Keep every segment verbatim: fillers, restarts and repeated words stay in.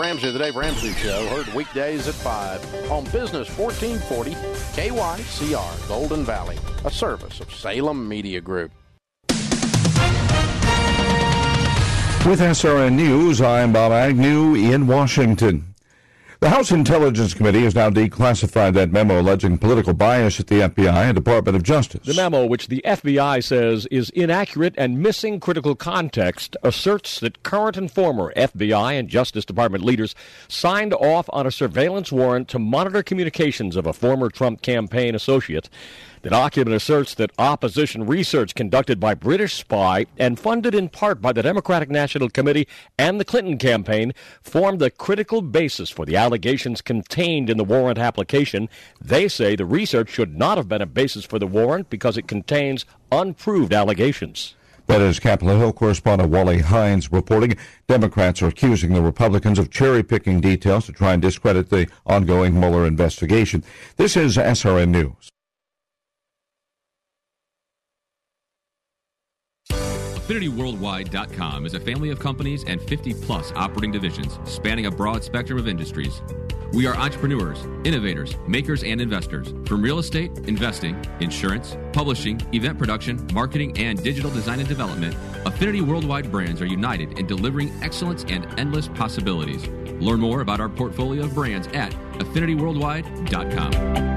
Ramsey, the Dave Ramsey Show, heard weekdays at five on Business fourteen forty, K Y C R, Golden Valley, a service of Salem Media Group. With S R N News, I'm Bob Agnew in Washington. The House Intelligence Committee has now declassified that memo alleging political bias at the F B I and Department of Justice. The memo, which the F B I says is inaccurate and missing critical context, asserts that current and former F B I and Justice Department leaders signed off on a surveillance warrant to monitor communications of a former Trump campaign associate. The document asserts that opposition research conducted by British spy and funded in part by the Democratic National Committee and the Clinton campaign formed the critical basis for the allegations contained in the warrant application. They say the research should not have been a basis for the warrant because it contains unproved allegations. That is Capitol Hill correspondent Wally Hines reporting. Democrats are accusing the Republicans of cherry-picking details to try and discredit the ongoing Mueller investigation. This is S R N News. Affinity Worldwide dot com is a family of companies and fifty-plus operating divisions spanning a broad spectrum of industries. We are entrepreneurs, innovators, makers, and investors. From real estate, investing, insurance, publishing, event production, marketing, and digital design and development, Affinity Worldwide brands are united in delivering excellence and endless possibilities. Learn more about our portfolio of brands at Affinity Worldwide dot com.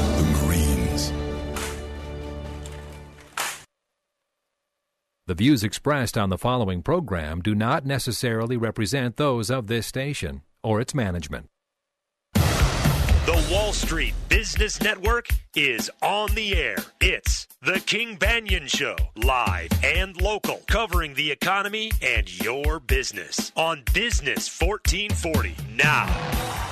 the Marines. The views expressed on the following program do not necessarily represent those of this station or its management. The Wall Street Business Network is on the air. It's the King Banaian Show, live and local, covering the economy and your business on Business fourteen forty. Now,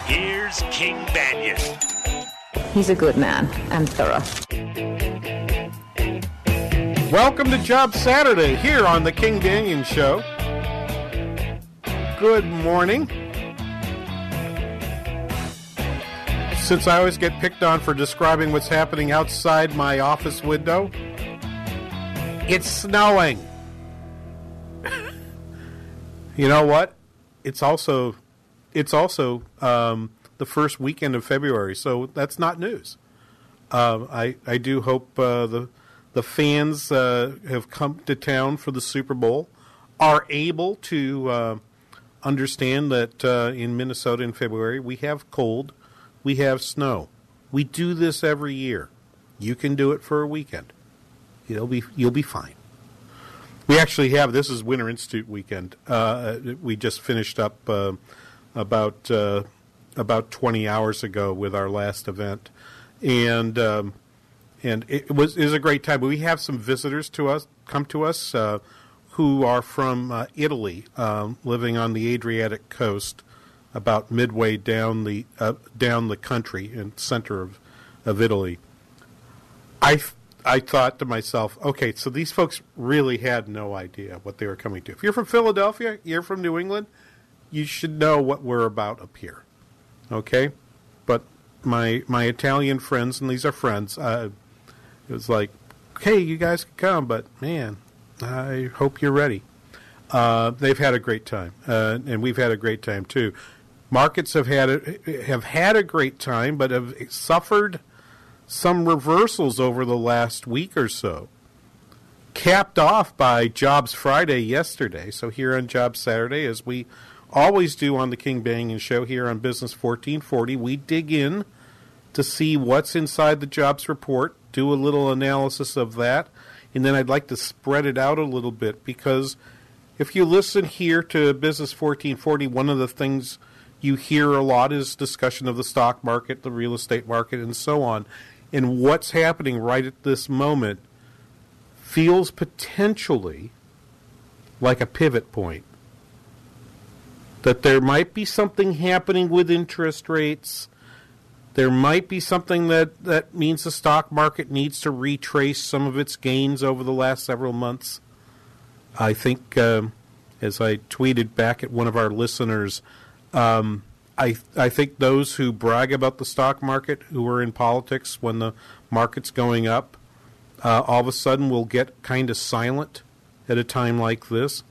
here's King Banaian. He's a good man and thorough. Welcome to Job Saturday here on the King Banaian Show. Good morning. Since I always get picked on for describing what's happening outside my office window, it's snowing. You know what? It's also, it's also, um, the first weekend of February, so that's not news. Uh, I I do hope uh, the the fans uh, have come to town for the Super Bowl, are able to uh, understand that uh, in Minnesota in February we have cold, we have snow. We do this every year. You can do it for a weekend. You'll be you'll be fine. We actually have this is Winter Institute weekend. Uh, we just finished up uh, about. Uh, about twenty hours ago with our last event, and um, and it was is a great time. We have some visitors to us come to us uh, who are from uh, Italy, um, living on the Adriatic coast, about midway down the uh, down the country and center of of Italy. I I thought to myself, okay, so these folks really had no idea what they were coming to. If you're from Philadelphia, you're from New England, you should know what we're about up here. Okay? But my my Italian friends, and these are friends, uh, it was like, hey, you guys can come, but man, I hope you're ready. Uh, they've had a great time, uh, and we've had a great time too. Markets have had a, have had a great time, but have suffered some reversals over the last week or so, capped off by Jobs Friday yesterday. So here on Jobs Saturday, as we always do on the King Banaian Show here on Business fourteen forty, we dig in to see what's inside the jobs report, do a little analysis of that, and then I'd like to spread it out a little bit, because if you listen here to Business fourteen forty, one of the things you hear a lot is discussion of the stock market, the real estate market, and so on. And what's happening right at this moment feels potentially like a pivot point, that there might be something happening with interest rates. There might be something that, that means the stock market needs to retrace some of its gains over the last several months. I think, um, as I tweeted back at one of our listeners, um, I I think those who brag about the stock market, who are in politics when the market's going up, uh, all of a sudden will get kind of silent at a time like this.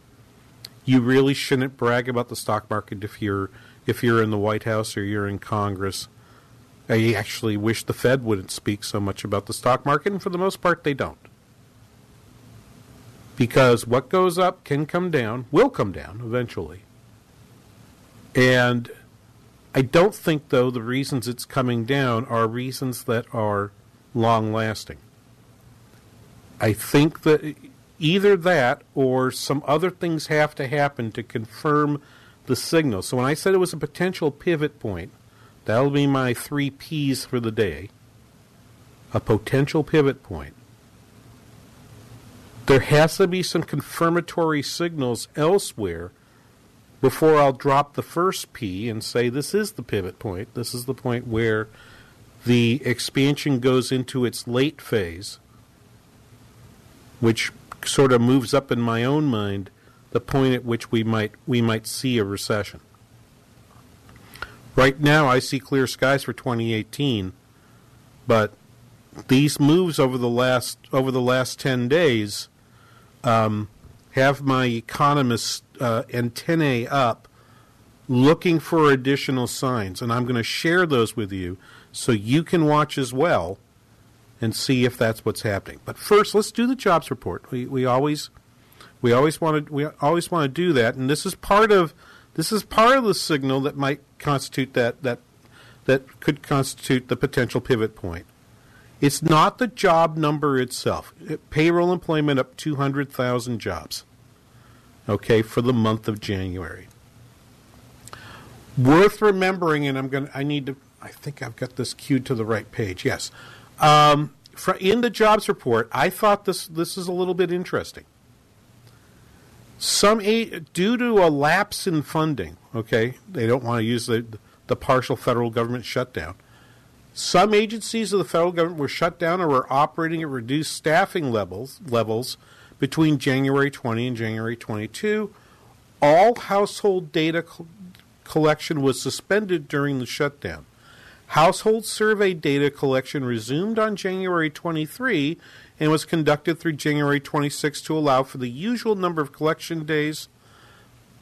You really shouldn't brag about the stock market if you're if you're in the White House or you're in Congress. I actually wish the Fed wouldn't speak so much about the stock market, and for the most part, they don't. Because what goes up can come down, will come down eventually. And I don't think, though, the reasons it's coming down are reasons that are long-lasting. I think that either that or some other things have to happen to confirm the signal. So when I said it was a potential pivot point, that'll be my three P's for the day. A potential pivot point. There has to be some confirmatory signals elsewhere before I'll drop the first P and say this is the pivot point. This is the point where the expansion goes into its late phase, which sort of moves up in my own mind the point at which we might we might see a recession. Right now, I see clear skies for twenty eighteen, but these moves over the last over the last ten days um, have my economist uh, antennae up, looking for additional signs, and I'm going to share those with you so you can watch as well and see if that's what's happening. But first, let's do the jobs report. We we always we always want to we always want to do that, and this is part of. This is part of the signal that might constitute that, that that could constitute the potential pivot point. It's not the job number itself. It, payroll employment up two hundred thousand jobs, okay, for the month of January. Worth remembering, and I'm going I need to. I think I've got this queued to the right page. Yes, um, for, in the jobs report, I thought this this is a little bit interesting. Some aid, due to a lapse in funding, okay, they don't want to use the, the partial federal government shutdown. Some agencies of the federal government were shut down or were operating at reduced staffing levels levels between January twentieth and January twenty-second. All household data co- collection was suspended during the shutdown. Household survey data collection resumed on January twenty-third and was conducted through January twenty-sixth to allow for the usual number of collection days.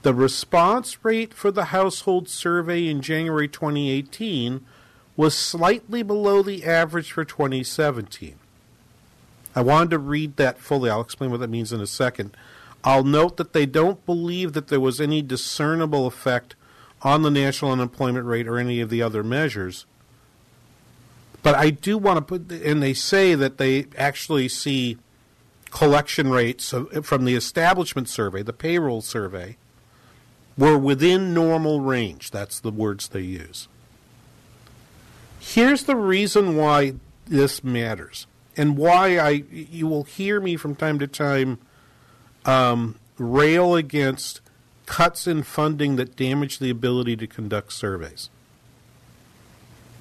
The response rate for the household survey in January twenty eighteen was slightly below the average for twenty seventeen. I wanted to read that fully. I'll explain what that means in a second. I'll note that they don't believe that there was any discernible effect on the national unemployment rate or any of the other measures. But I do want to put, and they say that they actually see collection rates from the establishment survey, the payroll survey, were within normal range. That's the words they use. Here's the reason why this matters and why I, you will hear me from time to time um, rail against cuts in funding that damage the ability to conduct surveys.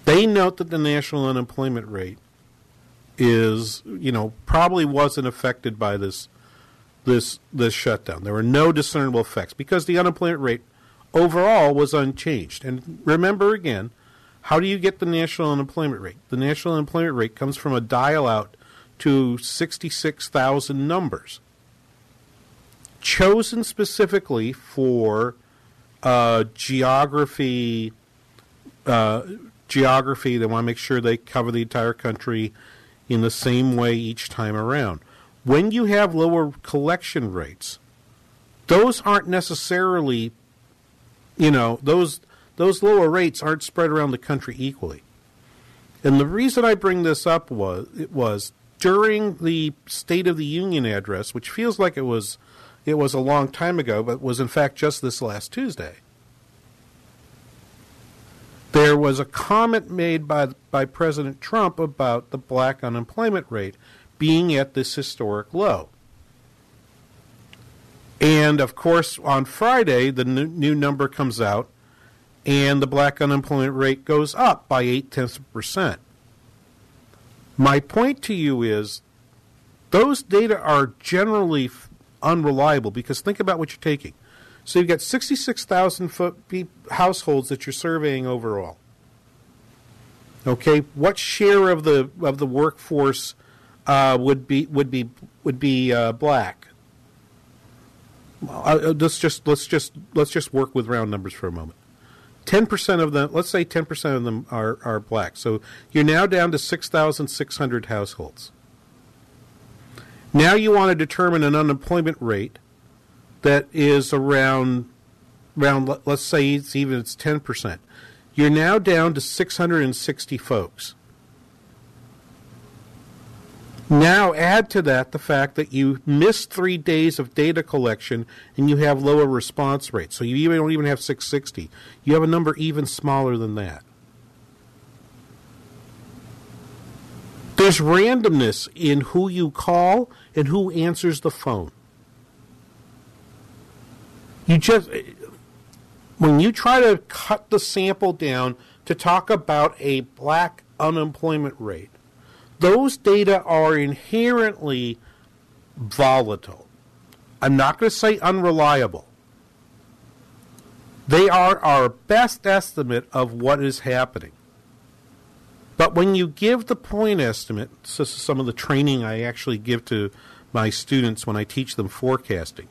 They note that the national unemployment rate is, you know, probably wasn't affected by this this this shutdown. There were no discernible effects because the unemployment rate overall was unchanged. And remember again, how do you get the national unemployment rate? The national unemployment rate comes from a dial-out to sixty-six thousand numbers, chosen specifically for uh, geography. Uh, geography, they want to make sure they cover the entire country in the same way each time around. When you have lower collection rates, those aren't necessarily, you know, those those lower rates aren't spread around the country equally. And the reason I bring this up was it was during the State of the Union address, which feels like it was it was a long time ago, but was in fact just this last Tuesday. There was a comment made by by President Trump about the black unemployment rate being at this historic low. And, of course, on Friday, the new, new number comes out, and the black unemployment rate goes up by eight tenths of a percent. My point to you is those data are generally unreliable, because think about what you're taking. So you've got sixty-six thousand households that you're surveying overall. Okay, what share of the of the workforce uh, would be would be would be uh, black? Uh, let's just let's just let's just work with round numbers for a moment. Ten percent of them, let's say ten percent of them are are black. So you're now down to six thousand six hundred households. Now you want to determine an unemployment rate that is around, around let's say it's even it's ten percent. You're now down to six hundred sixty folks. Now add to that the fact that you missed three days of data collection and you have lower response rates. So you even don't even have six hundred sixty. You have a number even smaller than that. There's randomness in who you call and who answers the phone. You just, when you try to cut the sample down to talk about a black unemployment rate, those data are inherently volatile. I'm not going to say unreliable. They are our best estimate of what is happening. But when you give the point estimate, so this is some of the training I actually give to my students when I teach them forecasting.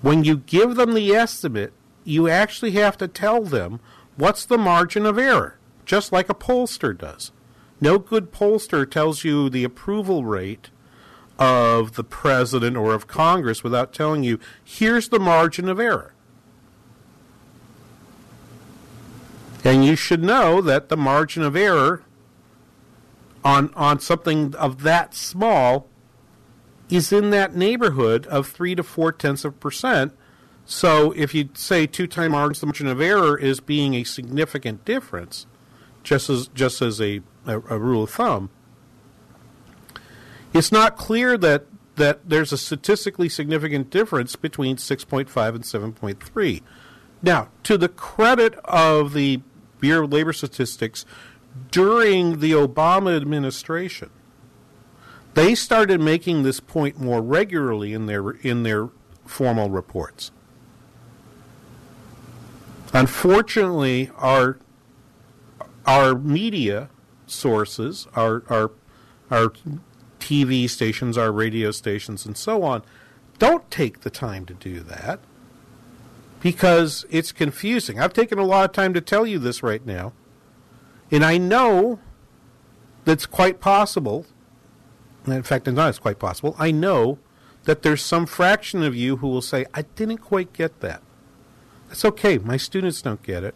When you give them the estimate, you actually have to tell them what's the margin of error, just like a pollster does. No good pollster tells you the approval rate of the president or of Congress without telling you, here's the margin of error. And you should know that the margin of error on, on something of that small is in that neighborhood of three to four tenths of percent. So if you say two times the margin of error is being a significant difference, just as just as a, a, a rule of thumb, it's not clear that that there's a statistically significant difference between six point five and seven point three. Now, to the credit of the Bureau of Labor Statistics, during the Obama administration, they started making this point more regularly in their in their formal reports. Unfortunately, our our media sources, our our our T V stations, our radio stations, and so on, don't take the time to do that because it's confusing. I've taken a lot of time to tell you this right now, and I know that's quite possible. In fact, it's not it's quite possible. I know that there's some fraction of you who will say, I didn't quite get that. That's okay. My students don't get it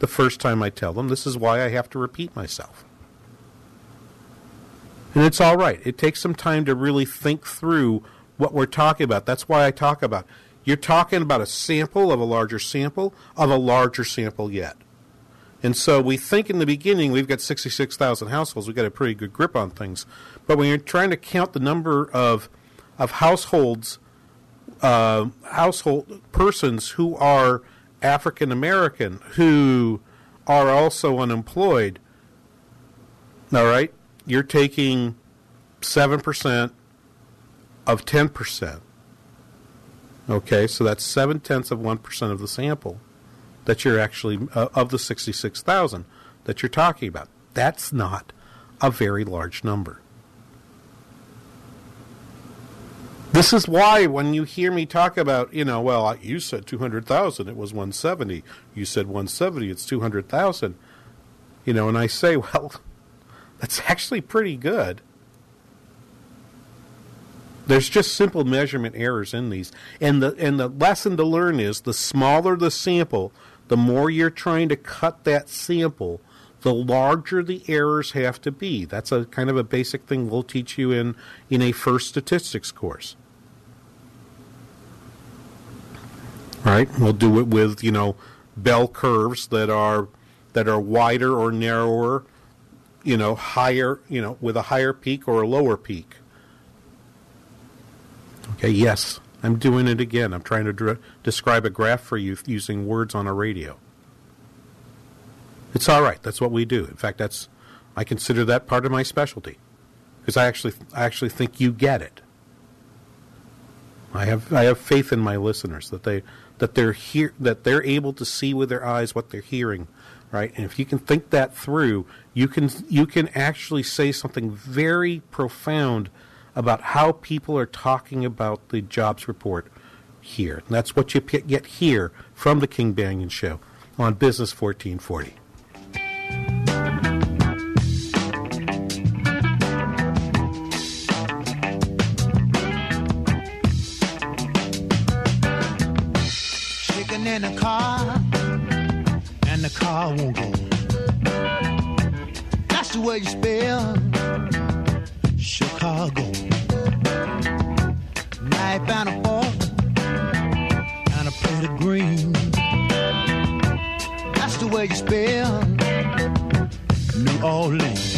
the first time I tell them. This is why I have to repeat myself. And it's all right. It takes some time to really think through what we're talking about. That's why I talk about, you're talking about a sample of a larger sample of a larger sample yet. And so we think in the beginning we've got sixty-six thousand households. We've got a pretty good grip on things. But when you're trying to count the number of of households, uh, household persons who are African American, who are also unemployed, all right, you're taking seven percent of ten percent. Okay, so that's seven tenths of one percent of the sample. that you're actually, uh, of the sixty-six thousand that you're talking about. That's not a very large number. This is why when you hear me talk about, you know, well, you said two hundred thousand, it was one seventy. You said one seventy, it's two hundred thousand. You know, and I say, well, that's actually pretty good. There's just simple measurement errors in these. And the and the lesson to learn is the smaller the sample, the more you're trying to cut that sample, the larger the errors have to be. That's a kind of a basic thing we'll teach you in, in a first statistics course. All right? We'll do it with, you know, bell curves that are that are wider or narrower, you know, higher, you know, with a higher peak or a lower peak. Okay, yes, I'm doing it again. I'm trying to dr- describe a graph for you using words on a radio. It's all right. That's what we do. In fact, that's I consider that part of my specialty because I actually I actually think you get it. I have I have faith in my listeners that they that they're hear that they're able to see with their eyes what they're hearing, right? And if you can think that through, you can you can actually say something very profound about how people are talking about the jobs report here. And that's what you p- get here from the King Banaian Show on Business fourteen forty. Chicken in a car, and the car won't go. That's the way you spell Chicago. Knife and a fork and a plate of greens. That's the way you spell New Orleans.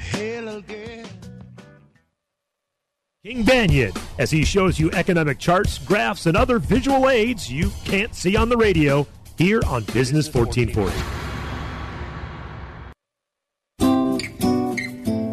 Hello again. King Banaian, as he shows you economic charts, graphs, and other visual aids you can't see on the radio here on Business fourteen forty.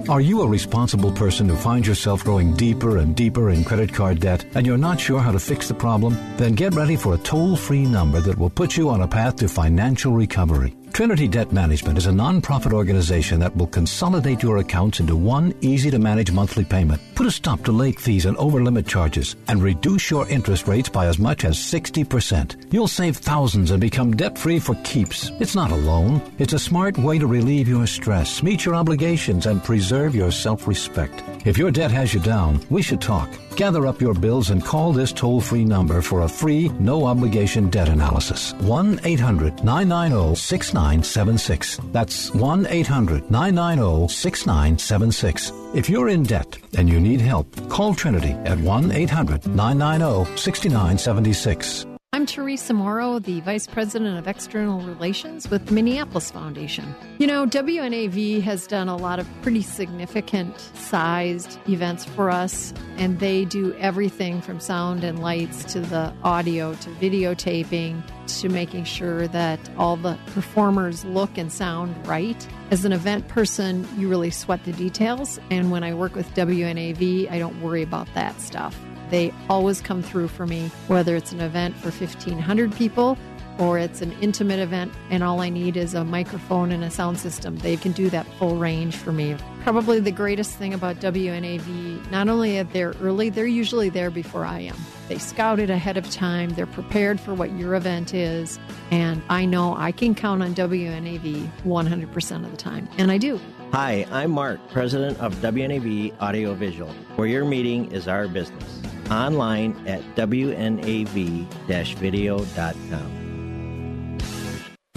Are you a responsible person who finds yourself growing deeper and deeper in credit card debt and you're not sure how to fix the problem? Then get ready for a toll-free number that will put you on a path to financial recovery. Trinity Debt Management is a nonprofit organization that will consolidate your accounts into one easy-to-manage monthly payment, put a stop to late fees and over-limit charges, and reduce your interest rates by as much as sixty percent. You'll save thousands and become debt-free for keeps. It's not a loan. It's a smart way to relieve your stress, meet your obligations, and preserve your self-respect. If your debt has you down, we should talk. Gather up your bills and call this toll-free number for a free, no-obligation debt analysis. one eight hundred nine nine zero six nine seven six. That's one eight hundred nine nine zero six nine seven six. If you're in debt and you need help, call Trinity at one eight hundred nine nine zero six nine seven six. I'm Teresa Morrow, the Vice President of External Relations with the Minneapolis Foundation. You know, W N A V has done a lot of pretty significant sized events for us, and they do everything from sound and lights to the audio to videotaping to making sure that all the performers look and sound right. As an event person, you really sweat the details, and when I work with W N A V, I don't worry about that stuff. They always come through for me, whether it's an event for fifteen hundred people or it's an intimate event, and all I need is a microphone and a sound system. They can do that full range for me. Probably the greatest thing about W N A V, not only are they early, they're usually there before I am. They scout it ahead of time. They're prepared for what your event is, and I know I can count on W N A V one hundred percent of the time, and I do. Hi, I'm Mark, President of W N A V Audiovisual, where your meeting is our business. Online at W N A V video dot com.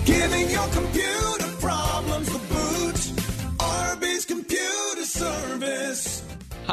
Giving your computer problems the boot, Arby's Computer Service.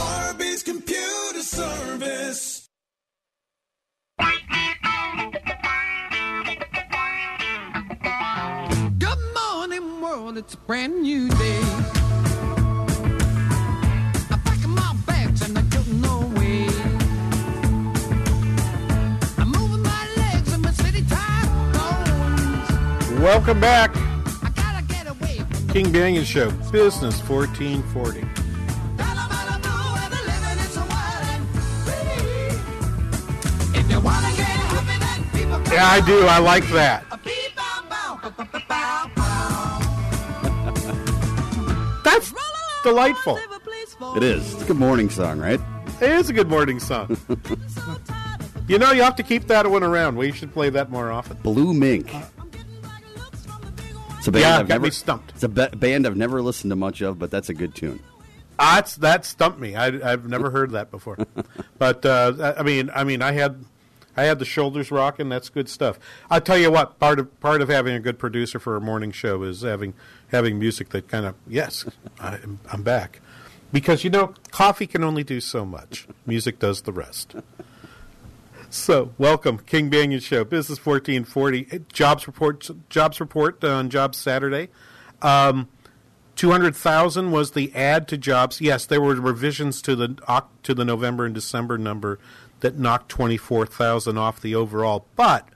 R B's Computer Service. Good morning, world. It's a brand new day. Welcome back. King Banaian Show, Business fourteen forty. Yeah, I do. I like that. That's delightful. It is. It's a good morning song, right? It is a good morning song. You know, you have to keep that one around. We should play that more often. Blue Mink. Uh, Band yeah, I've got never, me stumped. It's a ba- band I've never listened to much of, but that's a good tune. Ah, it's, that stumped me. I, I've never heard that before. But uh, I mean, I mean, I had, I had the shoulders rocking. That's good stuff. I tell you what, part of part of having a good producer for a morning show is having having music that kind of yes, I, I'm back, because you know coffee can only do so much. Music does the rest. So, welcome, King Banaian Show, Business fourteen forty, Jobs Report Jobs Report on Jobs Saturday. Um, two hundred thousand was the add to jobs. Yes, there were revisions to the to the November and December number that knocked twenty-four thousand off the overall. But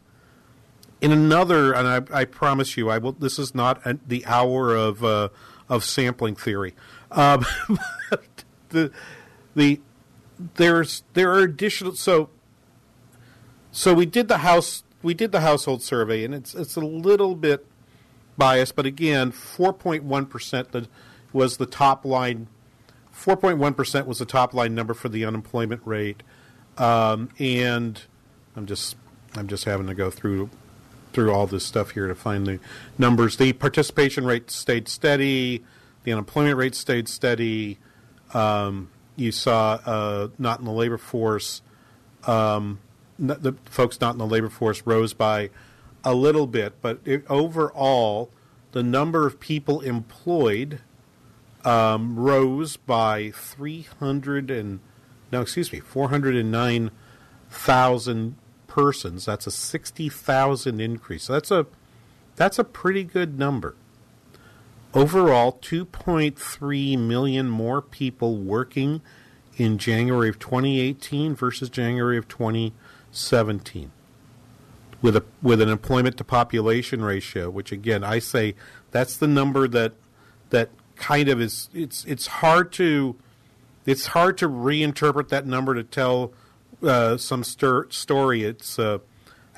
in another, and I, I promise you, I will. This is not a, the hour of uh, of sampling theory. Um, the the there's there are additional so. So we did the house we did the household survey, and it's it's a little bit biased, but again, four point one percent was the top line. four point one percent was the top line number for the unemployment rate, um, and I'm just I'm just having to go through through all this stuff here to find the numbers. The participation rate stayed steady. The unemployment rate stayed steady. Um, you saw uh, not in the labor force. Um, The folks not in the labor force rose by a little bit, but it, overall, the number of people employed um, rose by three hundred and no, excuse me, four hundred and nine thousand persons. That's a sixty thousand increase. So that's a that's a pretty good number. Overall, two point three million more people working in January of twenty eighteen versus January of twenty. seventeen with a with an employment to population ratio, which again I say that's the number that that kind of is it's it's hard to it's hard to reinterpret that number to tell uh, some stir, story. It's uh,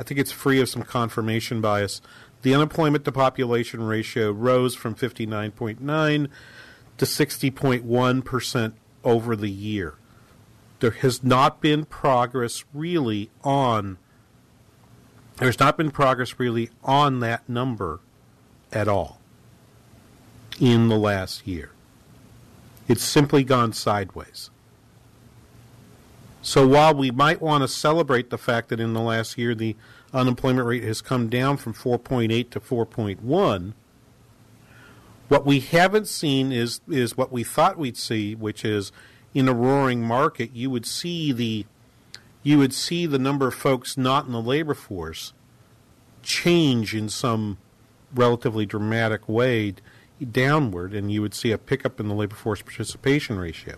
I think it's free of some confirmation bias. The unemployment to population ratio rose from fifty-nine point nine to sixty point one percent over the year. There has not been progress really on. There's not been progress really on that number at all in the last year. It's simply gone sideways. So while we might want to celebrate the fact that in the last year the unemployment rate has come down from four point eight to four point one, what we haven't seen is is what we thought we'd see, which is in a roaring market, you would see the you would see the number of folks not in the labor force change in some relatively dramatic way downward, and you would see a pickup in the labor force participation ratio.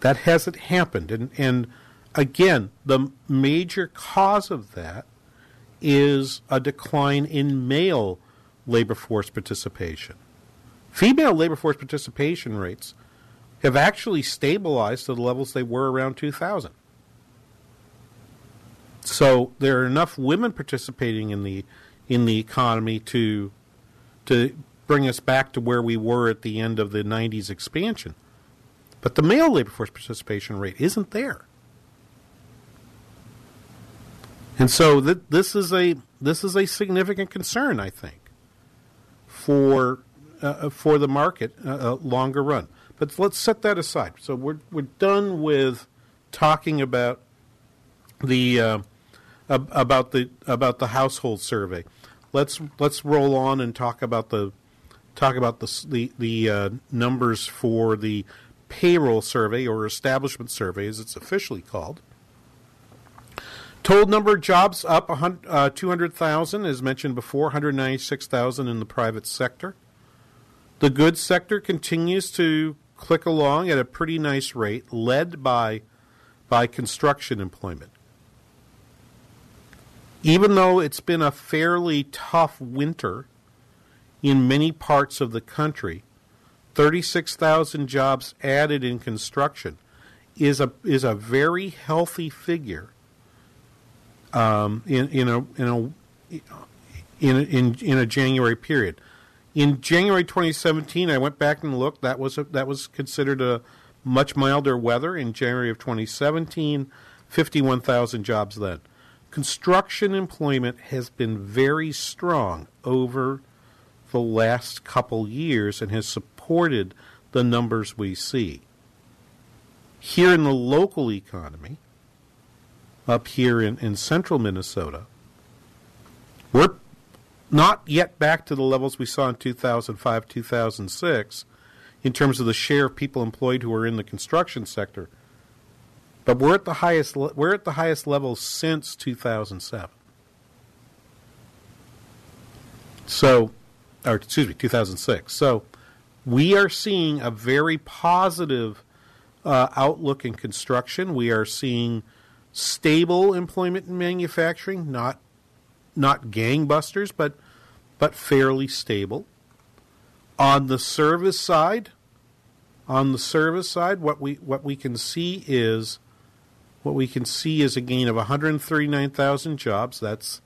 That hasn't happened, and and again, the major cause of that is a decline in male labor force participation. Female labor force participation rates have actually stabilized to the levels they were around two thousand. So there are enough women participating in the in the economy to to bring us back to where we were at the end of the nineties expansion. But the male labor force participation rate isn't there. And so th- this is a this is a significant concern, I think, for uh, for the market uh, longer run. But let's set that aside. So we're we're done with talking about the uh, ab- about the about the household survey. Let's let's roll on and talk about the talk about the the, the uh, numbers for the payroll survey, or establishment survey, as it's officially called. Total number of jobs up uh, two hundred thousand, as mentioned before, one hundred ninety-six thousand in the private sector. The goods sector continues to click along at a pretty nice rate, led by by construction employment. Even though it's been a fairly tough winter in many parts of the country, thirty-six thousand jobs added in construction is a is a very healthy figure. Um, in in a in a in a, in in a January period, in January twenty seventeen, I went back and looked. That was a, that was considered a much milder weather in January of twenty seventeen. fifty-one thousand jobs then. Construction employment has been very strong over the last couple years and has supported the numbers we see here in the local economy. Up here in, in central Minnesota, we're not yet back to the levels we saw in two thousand five, two thousand six in terms of the share of people employed who are in the construction sector, but we're at the highest le- we're at the highest level since two thousand seven. So, or excuse me, two thousand six. So, we are seeing a very positive uh, outlook in construction. We are seeing stable employment in manufacturing, not not gangbusters, but but fairly stable. On the service side, on the service side, what we what we can see is what we can see is a gain of one hundred thirty-nine thousand jobs. That's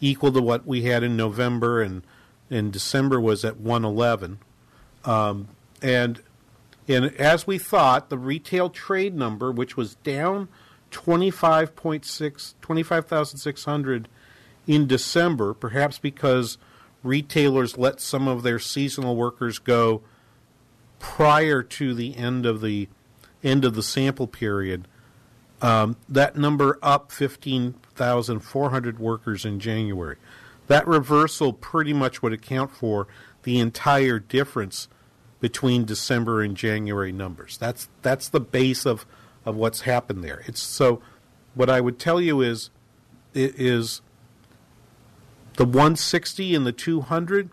equal to what we had in November, and in December was at one eleven. Um, and and as we thought, the retail trade number, which was down twenty-five thousand six hundred in December, perhaps because retailers let some of their seasonal workers go prior to the end of the end of the sample period. Um, that number up fifteen thousand four hundred workers in January. That reversal pretty much would account for the entire difference between December and January numbers. That's that's the base of. Of what's happened there. It's so. What I would tell you is, is the one sixty and the two hundred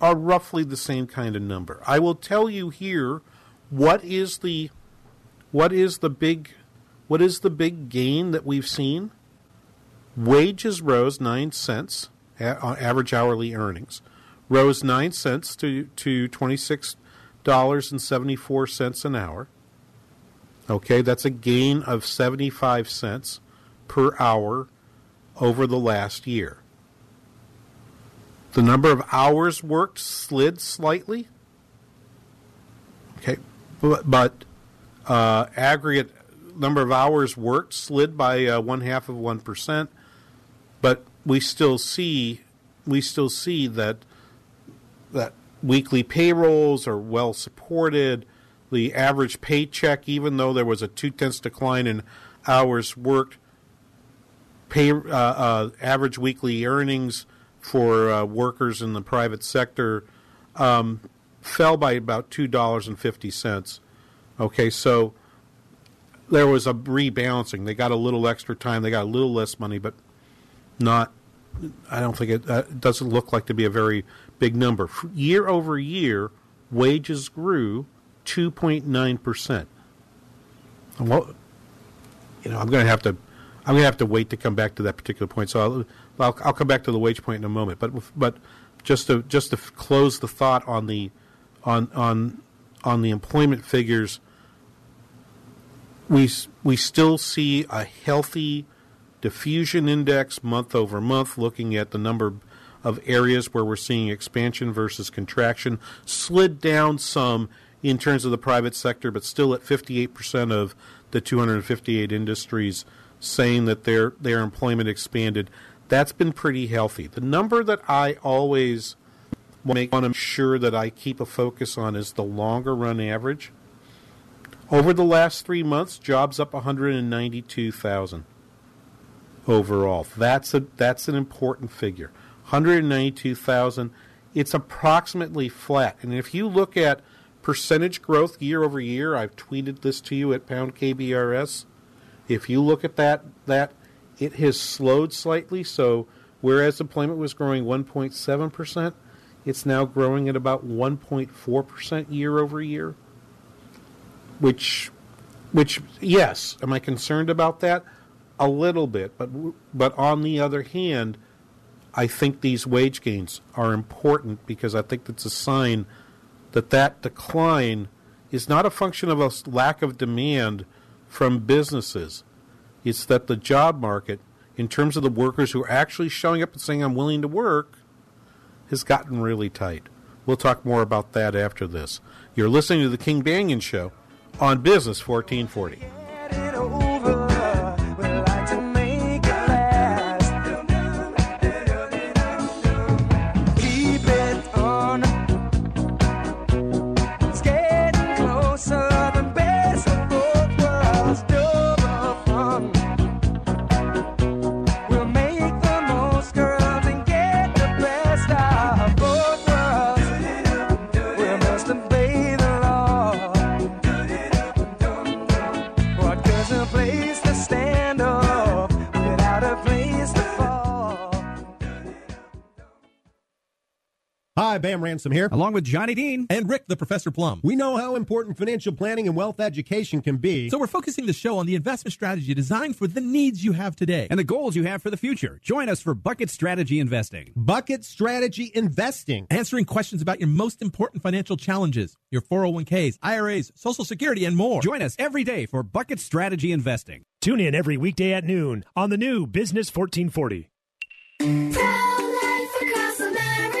are roughly the same kind of number. I will tell you here what is the, what is the big, what is the big gain that we've seen. Wages rose nine cents on average hourly earnings, rose nine cents to to twenty-six dollars and seventy-four cents an hour. Okay, that's a gain of seventy-five cents per hour over the last year. The number of hours worked slid slightly. Okay, but, but uh, aggregate number of hours worked slid by uh, one half of one percent. But we still see we still see that that weekly payrolls are well supported. The average paycheck, even though there was a two-tenths decline in hours worked, pay uh, uh, average weekly earnings for uh, workers in the private sector um, fell by about two dollars and fifty cents. Okay, so there was a rebalancing. They got a little extra time. They got a little less money, but not. I don't think it, uh, it doesn't look like to be a very big number. Year over year, wages grew two point nine percent. Well, you know, I'm going to have to, I'm going to have to wait to come back to that particular point. So I'll, I'll, I'll come back to the wage point in a moment. But, but just to, just to close the thought on the, on, on, on the employment figures, we, we still see a healthy diffusion index month over month, looking at the number of areas where we're seeing expansion versus contraction, slid down some in terms of the private sector, but still at fifty-eight percent of the two hundred fifty-eight industries saying that their their employment expanded. That's been pretty healthy. The number that I always want to make sure that I keep a focus on is the longer run average. Over the last three months, jobs up one hundred ninety-two thousand overall. That's a that's an important figure. one hundred ninety-two thousand. It's approximately flat. And if you look at percentage growth year over year, I've tweeted this to you at Pound K B R S. If you look at that, that it has slowed slightly. So whereas employment was growing one point seven percent, it's now growing at about one point four percent year over year. Which, which, yes, am I concerned about that? A little bit, but but on the other hand, I think these wage gains are important because I think that's a sign that that decline is not a function of a lack of demand from businesses. It's that the job market, in terms of the workers who are actually showing up and saying, I'm willing to work, has gotten really tight. We'll talk more about that after this. You're listening to The King Banaian Show on Business fourteen forty. Hi, Bam Ransom here, along with Johnny Dean and Rick the Professor Plum. We know how important financial planning and wealth education can be, so we're focusing the show on the investment strategy designed for the needs you have today and the goals you have for the future. Join us for Bucket Strategy Investing. Bucket Strategy Investing. Answering questions about your most important financial challenges, your four oh one k's, I R A's, Social Security, and more. Join us every day for Bucket Strategy Investing. Tune in every weekday at noon on the new Business fourteen forty. Pro-Life Across America.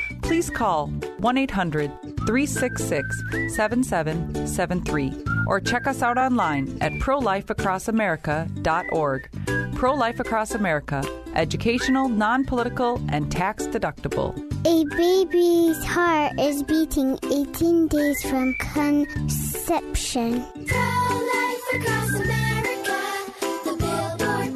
please call one eight hundred three six six seven seven seven three or check us out online at pro life across america dot org. Pro-Life Across America, educational, non-political, and tax-deductible. A baby's heart is beating eighteen days from conception. Pro-Life Across America, the billboard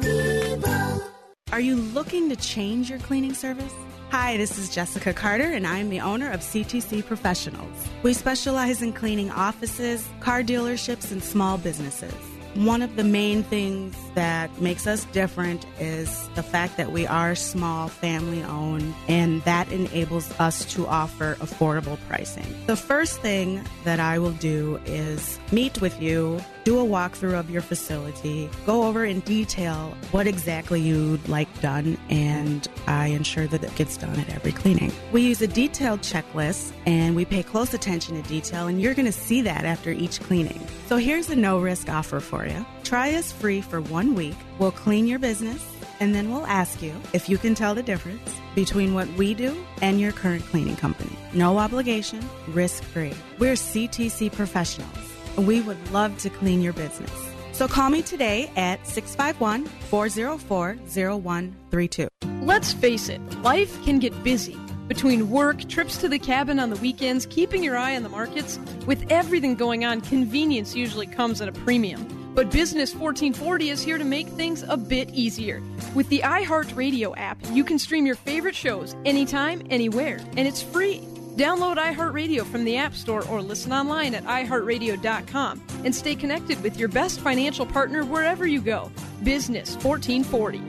people. Are you looking to change your cleaning service? Hi, this is Jessica Carter, and I am the owner of C T C Professionals. We specialize in cleaning offices, car dealerships, and small businesses. One of the main things that makes us different is the fact that we are small, family-owned, and that enables us to offer affordable pricing. The first thing that I will do is meet with you, do a walkthrough of your facility, go over in detail what exactly you'd like done, and I ensure that it gets done at every cleaning. We use a detailed checklist, and we pay close attention to detail, and you're going to see that after each cleaning. So here's a no-risk offer for you. Try us free for one week. We'll clean your business, and then we'll ask you if you can tell the difference between what we do and your current cleaning company. No obligation, risk-free. We're C T C Professionals, and we would love to clean your business. So call me today at six five one, four oh four, oh one three two. Let's face it, life can get busy. Between work, trips to the cabin on the weekends, keeping your eye on the markets, with everything going on, convenience usually comes at a premium. But Business fourteen forty is here to make things a bit easier. With the iHeartRadio app, you can stream your favorite shows anytime, anywhere, and it's free. Download iHeartRadio from the App Store or listen online at i heart radio dot com and stay connected with your best financial partner wherever you go. Business fourteen forty.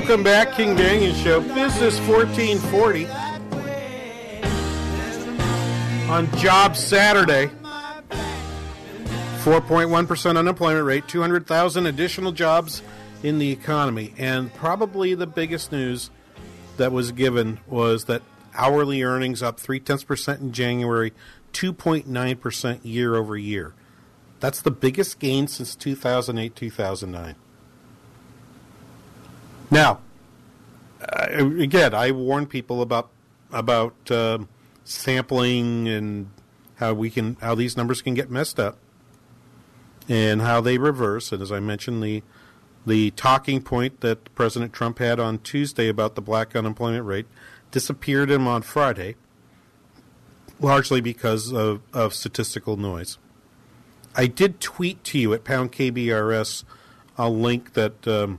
Welcome back, King Banaian Show, Business fourteen forty on Job Saturday. four point one percent unemployment rate, two hundred thousand additional jobs in the economy. And probably the biggest news that was given was that hourly earnings up three tenths percent in January, two point nine percent year over year. That's the biggest gain since two thousand eight, two thousand nine. Now, again, I warn people about about uh, sampling and how we can how these numbers can get messed up and how they reverse. And as I mentioned, the the talking point that President Trump had on Tuesday about the black unemployment rate disappeared him on Friday, largely because of, of statistical noise. I did tweet to you at Pound K B R S a link that. Um,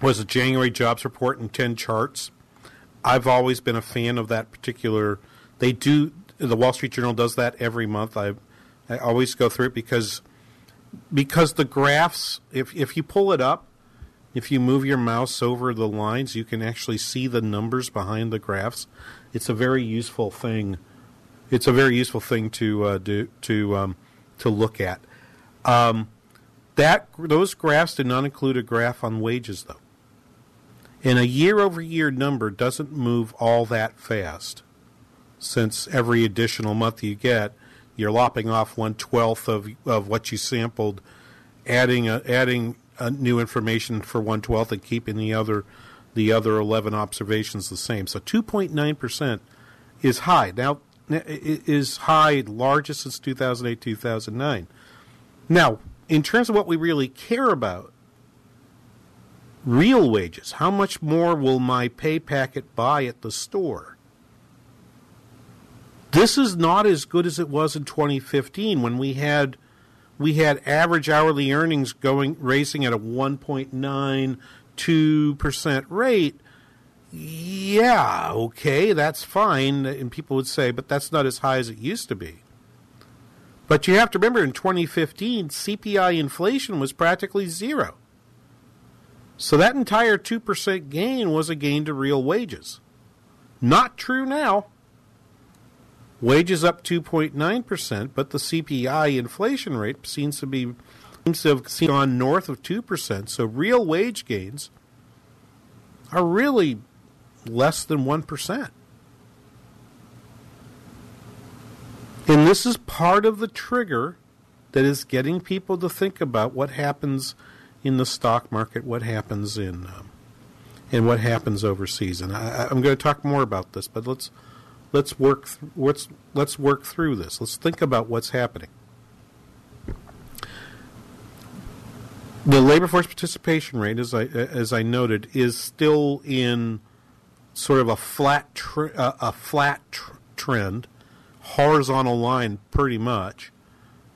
was a January jobs report in ten charts. I've always been a fan of that particular. They do, the Wall Street Journal does that every month. I I always go through it because because the graphs, if if you pull it up, if you move your mouse over the lines, you can actually see the numbers behind the graphs. It's a very useful thing. It's a very useful thing to uh, do to um, to look at. Um, that those graphs did not include a graph on wages, though. And a year-over-year number doesn't move all that fast, since every additional month you get, you're lopping off one twelfth of of what you sampled, adding a, adding a new information for one twelfth and keeping the other the other eleven observations the same. So two point nine percent is high. Now, it is high, largest since two thousand eight, two thousand nine. Now, in terms of what we really care about, real wages. How much more will my pay packet buy at the store? This is not as good as it was in twenty fifteen when we had we had average hourly earnings going racing at a one point nine two percent rate. Yeah, okay, that's fine. And people would say, but that's not as high as it used to be. But you have to remember, in twenty fifteen, C P I inflation was practically zero. So that entire two percent gain was a gain to real wages. Not true now. Wages up two point nine percent, but the C P I inflation rate seems to be seems to have gone north of two percent. So real wage gains are really less than one percent. And this is part of the trigger that is getting people to think about what happens in the stock market, what happens in, um, and what happens overseas, and I, I'm going to talk more about this. But let's let's work th- let's let's work through this. Let's think about what's happening. The labor force participation rate, as I as I noted, is still in sort of a flat tr- uh, a flat tr- trend, horizontal line, pretty much,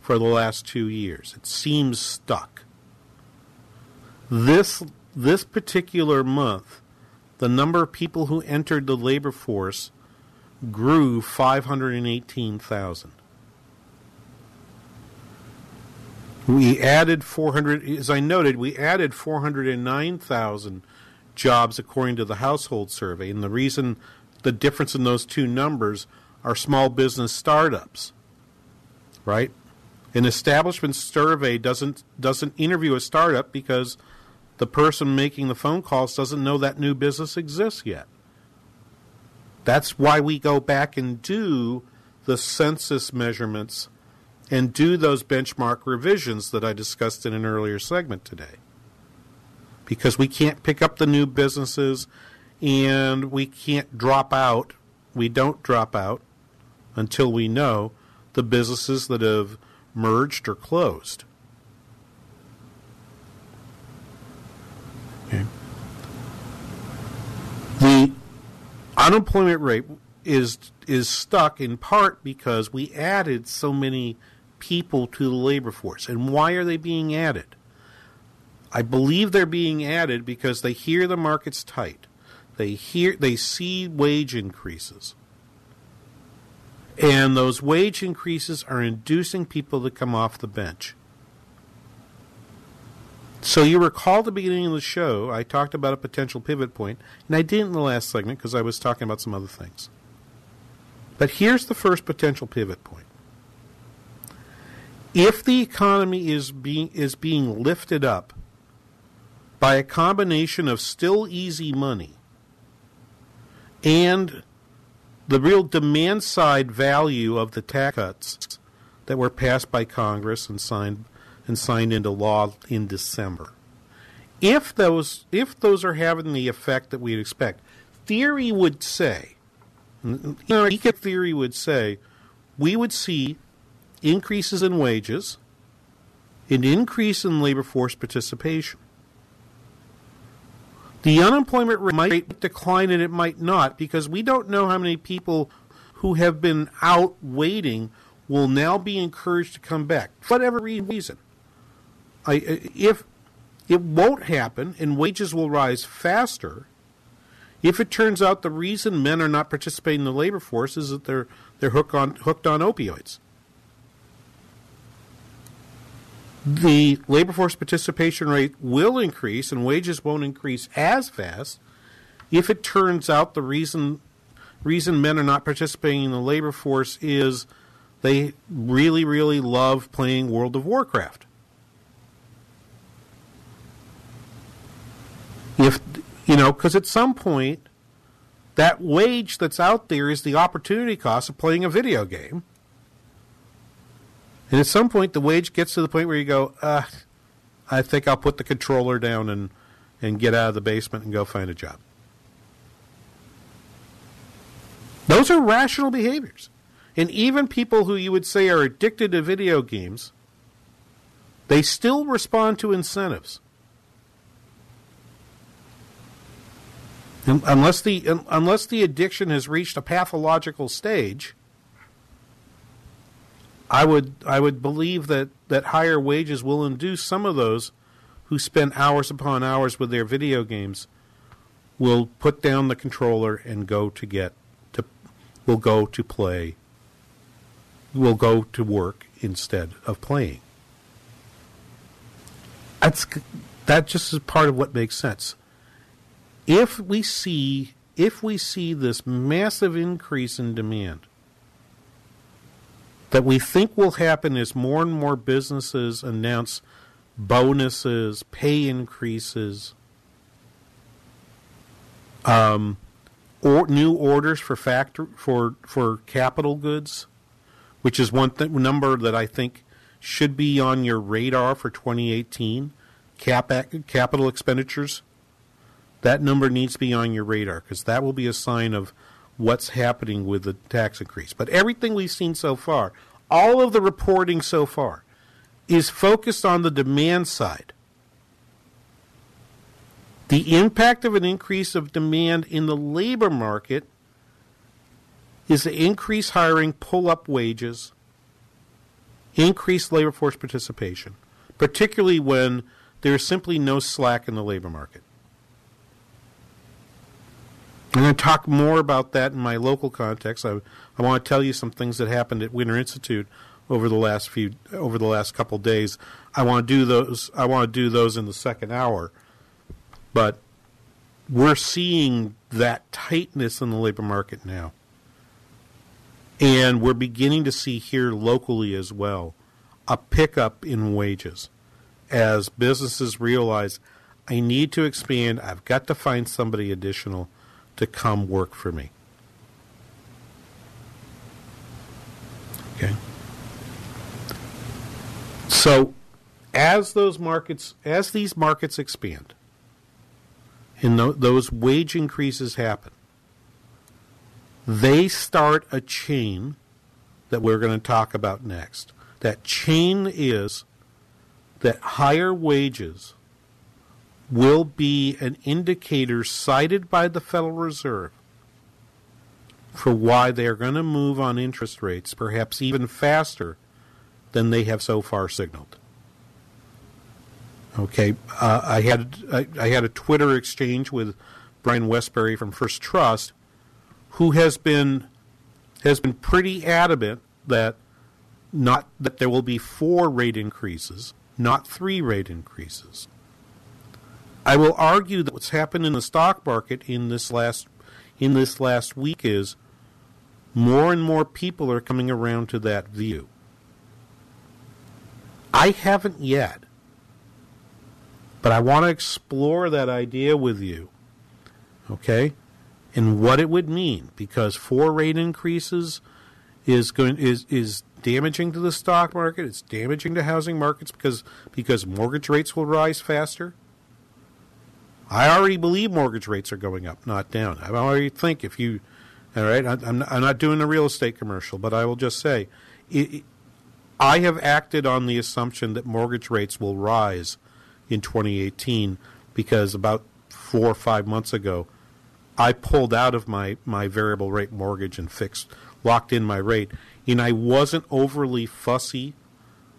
for the last two years. It seems stuck. This this particular month, the number of people who entered the labor force grew five hundred eighteen thousand. We added four hundred, as I noted, we added four hundred nine thousand jobs according to the household survey. And the reason the difference in those two numbers are small business startups, right? An establishment survey doesn't doesn't interview a startup because the person making the phone calls doesn't know that new business exists yet. That's why we go back and do the census measurements and do those benchmark revisions that I discussed in an earlier segment today. Because we can't pick up the new businesses and we can't drop out. We don't drop out until we know the businesses that have merged or closed. Okay. The unemployment rate is is stuck in part because we added so many people to the labor force. And why are they being added? I believe they're being added because they hear the market's tight. They hear they see wage increases. And those wage increases are inducing people to come off the bench. So you recall at the beginning of the show, I talked about a potential pivot point, and I didn't in the last segment because I was talking about some other things. But here's the first potential pivot point. If the economy is being is being lifted up by a combination of still easy money and the real demand side value of the tax cuts that were passed by Congress and signed and signed into law in December, if those if those are having the effect that we'd expect, theory would say, economic theory would say, we would see increases in wages, an increase in labor force participation. The unemployment rate might decline and it might not, because we don't know how many people who have been out waiting will now be encouraged to come back, for whatever reason. I, if it won't happen and wages will rise faster, if it turns out the reason men are not participating in the labor force is that they're they're hooked on hooked on opioids. The labor force participation rate will increase and wages won't increase as fast if it turns out the reason reason men are not participating in the labor force is they really, really love playing World of Warcraft. If you know, because at some point, that wage that's out there is the opportunity cost of playing a video game. And at some point, the wage gets to the point where you go, uh, I think I'll put the controller down and, and get out of the basement and go find a job. Those are rational behaviors. And even people who you would say are addicted to video games, they still respond to incentives. Unless the, unless the addiction has reached a pathological stage, I would I would believe that, that higher wages will induce some of those who spend hours upon hours with their video games will put down the controller and go to get to will go to play will go to work instead of playing. That's that just is part of what makes sense. If we see if we see this massive increase in demand that we think will happen as more and more businesses announce bonuses, pay increases, um, or new orders for factor for for capital goods, which is one th- number that I think should be on your radar for twenty eighteen, cap- capital expenditures. That number needs to be on your radar because that will be a sign of what's happening with the tax increase. But everything we've seen so far, all of the reporting so far, is focused on the demand side. The impact of an increase of demand in the labor market is to increase hiring, pull up wages, increase labor force participation, particularly when there is simply no slack in the labor market. I'm going to talk more about that in my local context. I, I want to tell you some things that happened at Winter Institute over the last few over the last couple of days. I want to do those. I want to do those in the second hour. But we're seeing that tightness in the labor market now, and we're beginning to see here locally as well a pickup in wages as businesses realize I need to expand. I've got to find somebody additional to come work for me. Okay. So as those markets, as these markets expand and th- those wage increases happen, they start a chain that we're going to talk about next. That chain is that higher wages will be an indicator cited by the Federal Reserve for why they are going to move on interest rates, perhaps even faster than they have so far signaled. Okay, uh, I had I, I had a Twitter exchange with Brian Westbury from First Trust, who has been has been pretty adamant that not that there will be four rate increases, not three rate increases. I will argue that what's happened in the stock market in this last in this last week is more and more people are coming around to that view. I haven't yet, but I want to explore that idea with you, okay, and what it would mean, because four rate increases is going is is damaging to the stock market. It's damaging to housing markets because because mortgage rates will rise faster. I already believe mortgage rates are going up, not down. I already think if you, all right, I'm not, I'm not doing a real estate commercial, but I will just say, it, I have acted on the assumption that mortgage rates will rise in twenty eighteen because about four or five months ago, I pulled out of my, my variable rate mortgage and fixed, locked in my rate, and I wasn't overly fussy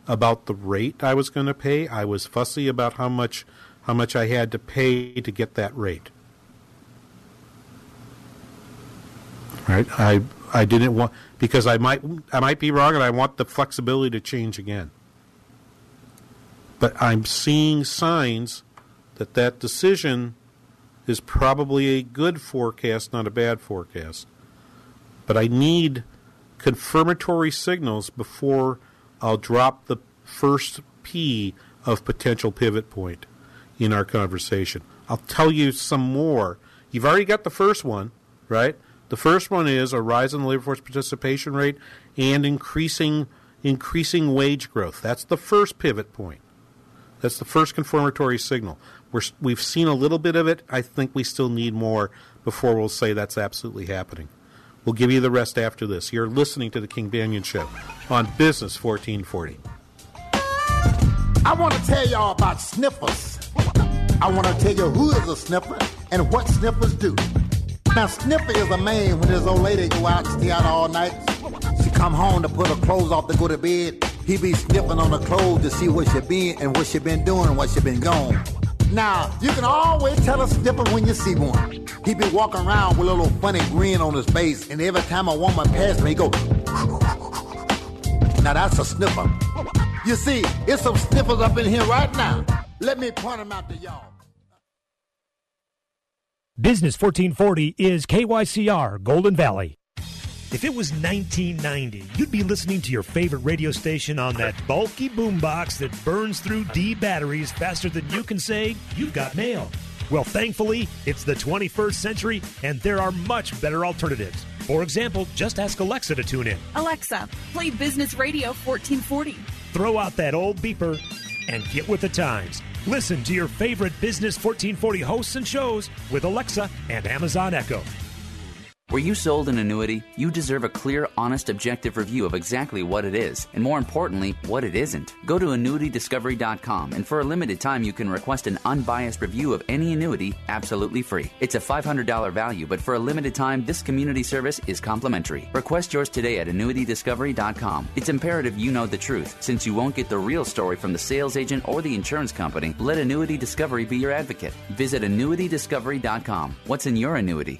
about the rate I was going to pay. I was fussy about how much... how much I had to pay to get that rate. Right? I I didn't want, because I might I might be wrong and I want the flexibility to change again. But I'm seeing signs that that decision is probably a good forecast, not a bad forecast. But I need confirmatory signals before I'll drop the first P of potential pivot point in our conversation. I'll tell you some more. You've already got the first one, right? The first one is a rise in the labor force participation rate and increasing increasing wage growth. That's the first pivot point. That's the first confirmatory signal. We're, we've seen a little bit of it. I think we still need more before we'll say that's absolutely happening. We'll give you the rest after this. You're listening to the King Banaian Show on Business fourteen forty. I want to tell y'all about sniffers. I want to tell you who is a sniffer and what sniffers do. Now, sniffer is a man when this old lady go out and stay out all night. She come home to put her clothes off to go to bed. He be sniffing on her clothes to see where she been and what she been doing and what she been gone. Now, you can always tell a sniffer when you see one. He be walking around with a little funny grin on his face, and every time a woman passes him, he go. Now, that's a sniffer. You see, it's some sniffers up in here right now. Let me point them out to y'all. Business fourteen forty is K Y C R Golden Valley. If it was nineteen ninety, you'd be listening to your favorite radio station on that bulky boombox that burns through D batteries faster than you can say you've got mail. Well, thankfully, it's the twenty-first century, and there are much better alternatives. For example, just ask Alexa to tune in. Alexa, play Business Radio fourteen forty. Throw out that old beeper and get with the times. Listen to your favorite Business fourteen forty hosts and shows with Alexa and Amazon Echo. Were you sold an annuity? You deserve a clear, honest, objective review of exactly what it is, and more importantly, what it isn't. Go to annuity discovery dot com, and for a limited time, you can request an unbiased review of any annuity absolutely free. It's a five hundred dollars value, but for a limited time, this community service is complimentary. Request yours today at annuity discovery dot com. It's imperative you know the truth. Since you won't get the real story from the sales agent or the insurance company, let Annuity Discovery be your advocate. Visit annuity discovery dot com. What's in your annuity?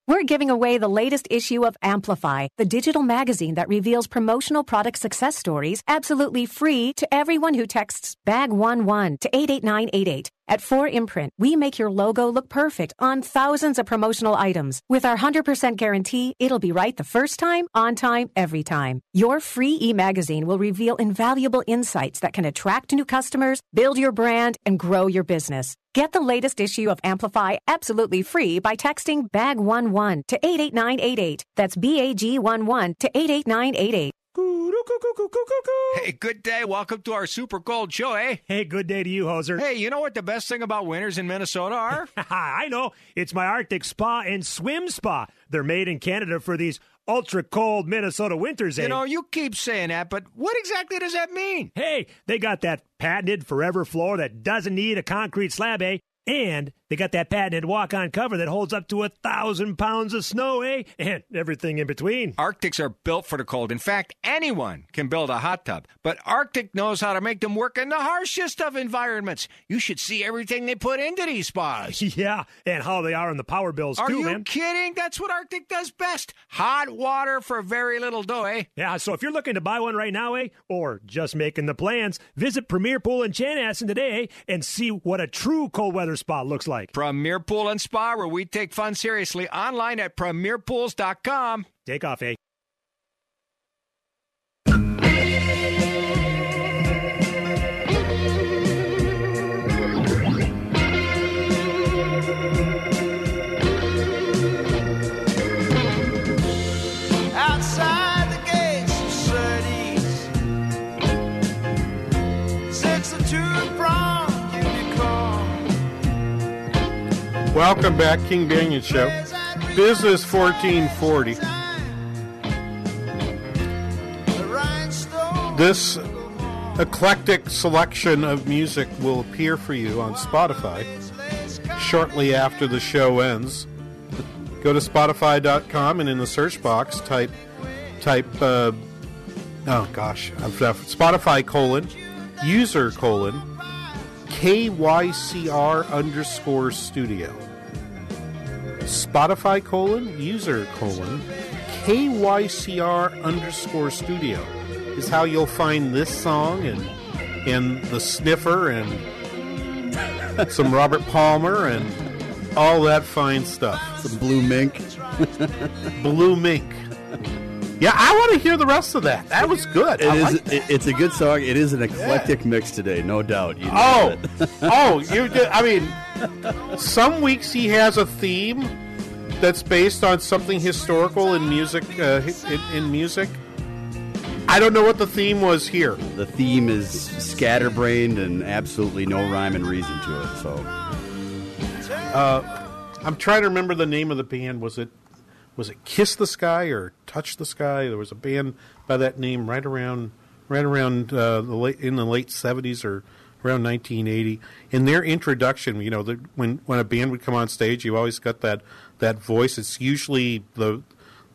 We're giving away the latest issue of Amplify, the digital magazine that reveals promotional product success stories absolutely free to everyone who texts B A G one one to eight eight nine eight eight. At four imprint, we make your logo look perfect on thousands of promotional items. With our one hundred percent guarantee, it'll be right the first time, on time, every time. Your free e-magazine will reveal invaluable insights that can attract new customers, build your brand, and grow your business. Get the latest issue of Amplify absolutely free by texting B A G one one to eight eight nine eight eight. That's B A G one one to eight eight nine eight eight. Hey, good day. Welcome to our super cold show, eh? Hey, good day to you, Hoser. Hey, you know what the best thing about winters in Minnesota are? I know. It's my Arctic Spa and Swim Spa. They're made in Canada for these ultra-cold Minnesota winters, eh? You know, you keep saying that, but what exactly does that mean? Hey, they got that patented forever floor that doesn't need a concrete slab, eh? And They got that patented walk-on cover that holds up to a thousand pounds of snow, eh? And everything in between. Arctics are built for the cold. In fact, anyone can build a hot tub. But Arctic knows how to make them work in the harshest of environments. You should see everything they put into these spas. Yeah, and how they are on the power bills, are too, man. Are you kidding? That's what Arctic does best. Hot water for very little dough, eh? Yeah, so if you're looking to buy one right now, eh, or just making the plans, visit Premier Pool in Chanhassen today, eh, and see what a true cold weather spa looks like. Premier Pool and Spa, where we take fun seriously, online at premier pools dot com. Take off, eh? Welcome back, King Banaian Show. Business fourteen forty. This eclectic selection of music will appear for you on Spotify shortly after the show ends. Go to spotify dot com and in the search box type, type uh, oh gosh, Spotify colon, user colon, K Y C R underscore studio. Spotify colon, user colon, K Y C R underscore studio is how you'll find this song and and the sniffer and some Robert Palmer and all that fine stuff. Some Blue Mink. Blue Mink. Yeah, I want to hear the rest of that. That was good. It I is. It, it's a good song. It is an eclectic yeah. mix today, no doubt. You know oh, oh, you. Did, I mean, some weeks he has a theme that's based on something historical in music. Uh, in, in music, I don't know what the theme was here. The theme is scatterbrained and absolutely no rhyme and reason to it. So, uh, I'm trying to remember the name of the band. Was it? Was it Kiss the Sky or Touch the Sky? There was a band by that name right around, right around uh, the late, in the late seventies or around nineteen eighty. In their introduction, you know, the, when when a band would come on stage, you always got that, that voice. It's usually the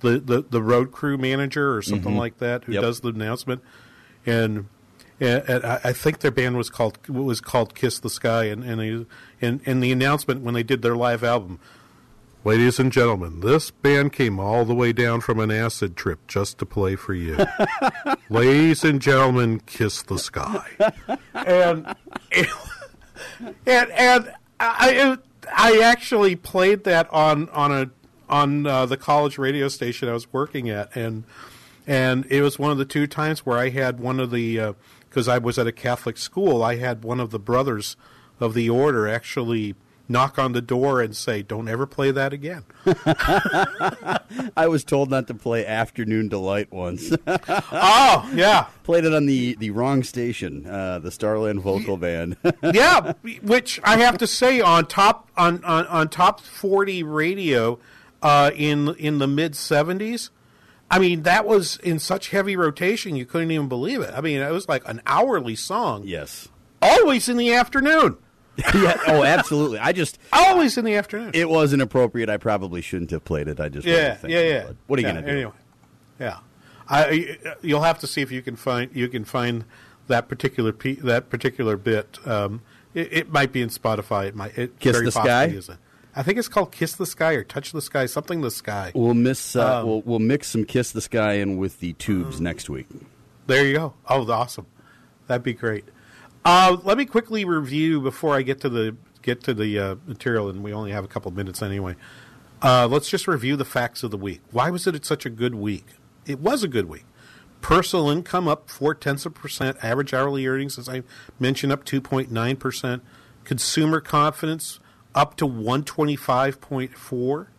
the, the, the road crew manager or something mm-hmm. like that who yep. does the announcement. And, and I think their band was called was called Kiss the Sky. And and, they, and and the announcement when they did their live album. Ladies and gentlemen, this band came all the way down from an acid trip just to play for you. Ladies and gentlemen, Kiss the Sky. and and, and I I actually played that on on a on uh, the college radio station I was working at, and and it was one of the two times where I had one of the because uh, I was at a Catholic school. I had one of the brothers of the order actually knock on the door and say, don't ever play that again. I was told not to play Afternoon Delight once. Oh, yeah. Played it on the, the wrong station, uh, the Starland Vocal Band. Yeah, which I have to say on top on, on, on top forty radio uh, in in the mid-seventies, I mean, that was in such heavy rotation you couldn't even believe it. I mean, it was like an hourly song. Yes. Always in the afternoon. Yeah, oh, absolutely. I just always in the afternoon. It was inappropriate. I probably shouldn't have played it. I just yeah, think yeah, yeah. It. What are you yeah, gonna do? Anyway, yeah, I you'll have to see if you can find you can find that particular pe- that particular bit. Um, it, it might be in Spotify. It might. It Kiss very the Sky. Isn't. I think it's called Kiss the Sky or Touch the Sky, something the Sky. We'll miss. Uh, um, we'll we'll mix some Kiss the Sky in with the Tubes um, next week. There you go. Oh, awesome. That'd be great. Uh, let me quickly review before I get to the get to the uh, material, and we only have a couple minutes anyway. Uh, let's just review the facts of the week. Why was it such a good week? It was a good week. Personal income up four-tenths of a percent. Average hourly earnings, as I mentioned, up two point nine percent. Consumer confidence up to one twenty-five point four,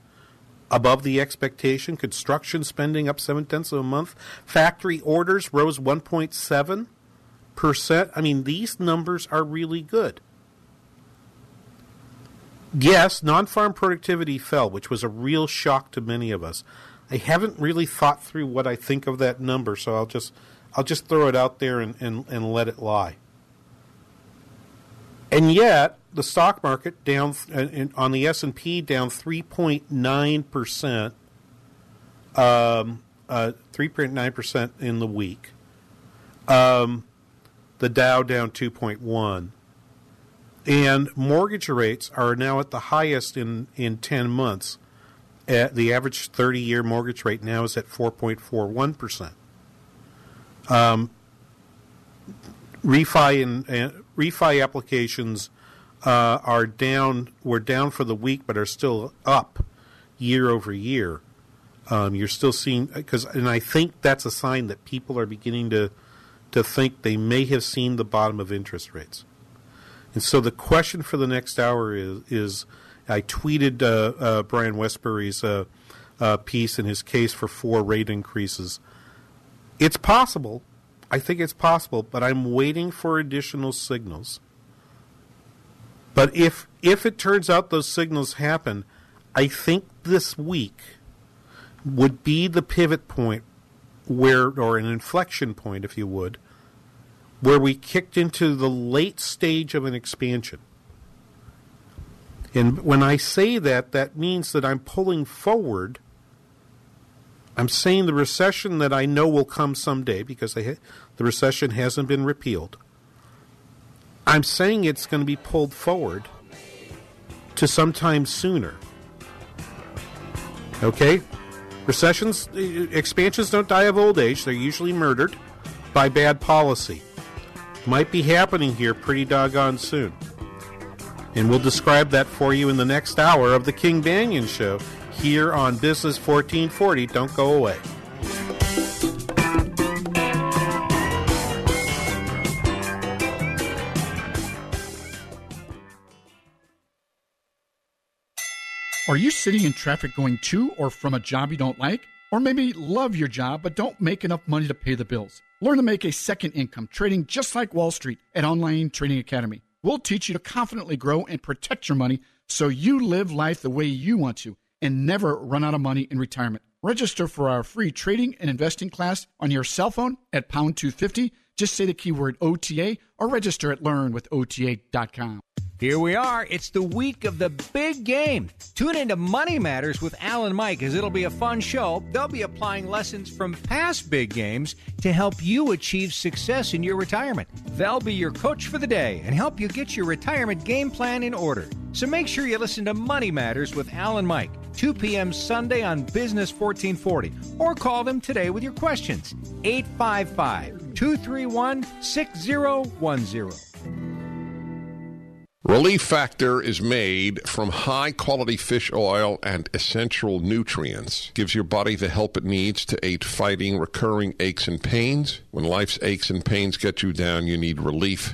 above the expectation. Construction spending up seven-tenths of a month. Factory orders rose one point seven percent. Percent. I mean, these numbers are really good. Yes, non-farm productivity fell, which was a real shock to many of us. I haven't really thought through what I think of that number, so I'll just I'll just throw it out there and, and, and let it lie. And yet, the stock market down uh, on the S and P down three point nine percent, um, uh, three point nine percent in the week. Um, the Dow down two point one. And mortgage rates are now at the highest in, in ten months. At the average thirty-year mortgage rate now is at four point four one percent. Um, refi and, and refi applications uh, are down. Were down for the week, but are still up year over year. Um, you're still seeing because, and I think that's a sign that people are beginning to to think they may have seen the bottom of interest rates. And so the question for the next hour is is. I tweeted uh, uh, Brian Westbury's uh, uh, piece in his case for four rate increases. It's possible. I think it's possible, but I'm waiting for additional signals. But if if it turns out those signals happen, I think this week would be the pivot point where, or an inflection point, if you would, where we kicked into the late stage of an expansion. And when I say that, that means that I'm pulling forward. I'm saying the recession that I know will come someday because I ha- the recession hasn't been repealed. I'm saying it's going to be pulled forward to sometime sooner. Okay? Recessions, expansions don't die of old age. They're usually murdered by bad policy. Might be happening here pretty doggone soon. And we'll describe that for you in the next hour of the King Banaian Show here on Business fourteen forty. Don't go away. Are you sitting in traffic going to or from a job you don't like? Or maybe love your job but don't make enough money to pay the bills? Learn to make a second income trading just like Wall Street at Online Trading Academy. We'll teach you to confidently grow and protect your money so you live life the way you want to and never run out of money in retirement. Register for our free trading and investing class on your cell phone at pound two fifty. Just say the keyword O T A or register at learn with O T A dot com. Here we are. It's the week of the big game. Tune into Money Matters with Al and Mike as it'll be a fun show. They'll be applying lessons from past big games to help you achieve success in your retirement. They'll be your coach for the day and help you get your retirement game plan in order. So make sure you listen to Money Matters with Al and Mike, two p.m. Sunday on Business fourteen forty, or call them today with your questions, eight five five, two three one, six zero one zero. Relief Factor is made from high-quality fish oil and essential nutrients. Gives your body the help it needs to aid fighting recurring aches and pains. When life's aches and pains get you down, you need relief.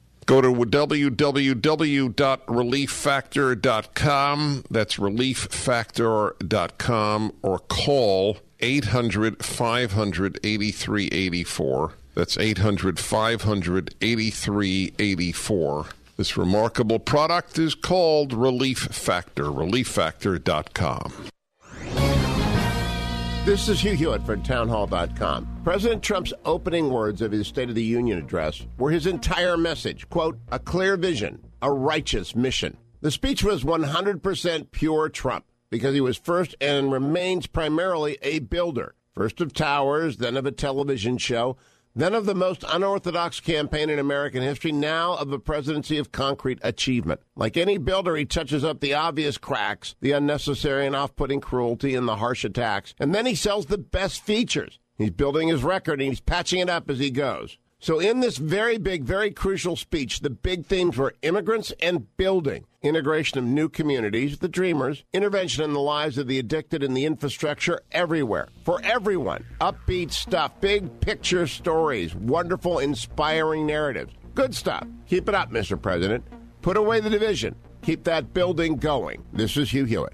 Go to w w w dot relief factor dot com, that's relief factor dot com, or call eight hundred, five hundred, eighty-three eighty-four. That's eight hundred, five hundred, eighty-three eighty-four. This remarkable product is called Relief Factor, relief factor dot com. This is Hugh Hewitt for town hall dot com. President Trump's opening words of his State of the Union address were his entire message, quote, a clear vision, a righteous mission. The speech was one hundred percent pure Trump because he was first and remains primarily a builder, first of towers, then of a television show, then of the most unorthodox campaign in American history, now of a presidency of concrete achievement. Like any builder, he touches up the obvious cracks, the unnecessary and off-putting cruelty and the harsh attacks, and then he sells the best features. He's building his record, and he's patching it up as he goes. So in this very big, very crucial speech, the big themes were immigrants and building, integration of new communities, the dreamers, intervention in the lives of the addicted and the infrastructure everywhere, for everyone. Upbeat stuff, big picture stories, wonderful, inspiring narratives. Good stuff. Keep it up, Mister President. Put away the division. Keep that building going. This is Hugh Hewitt.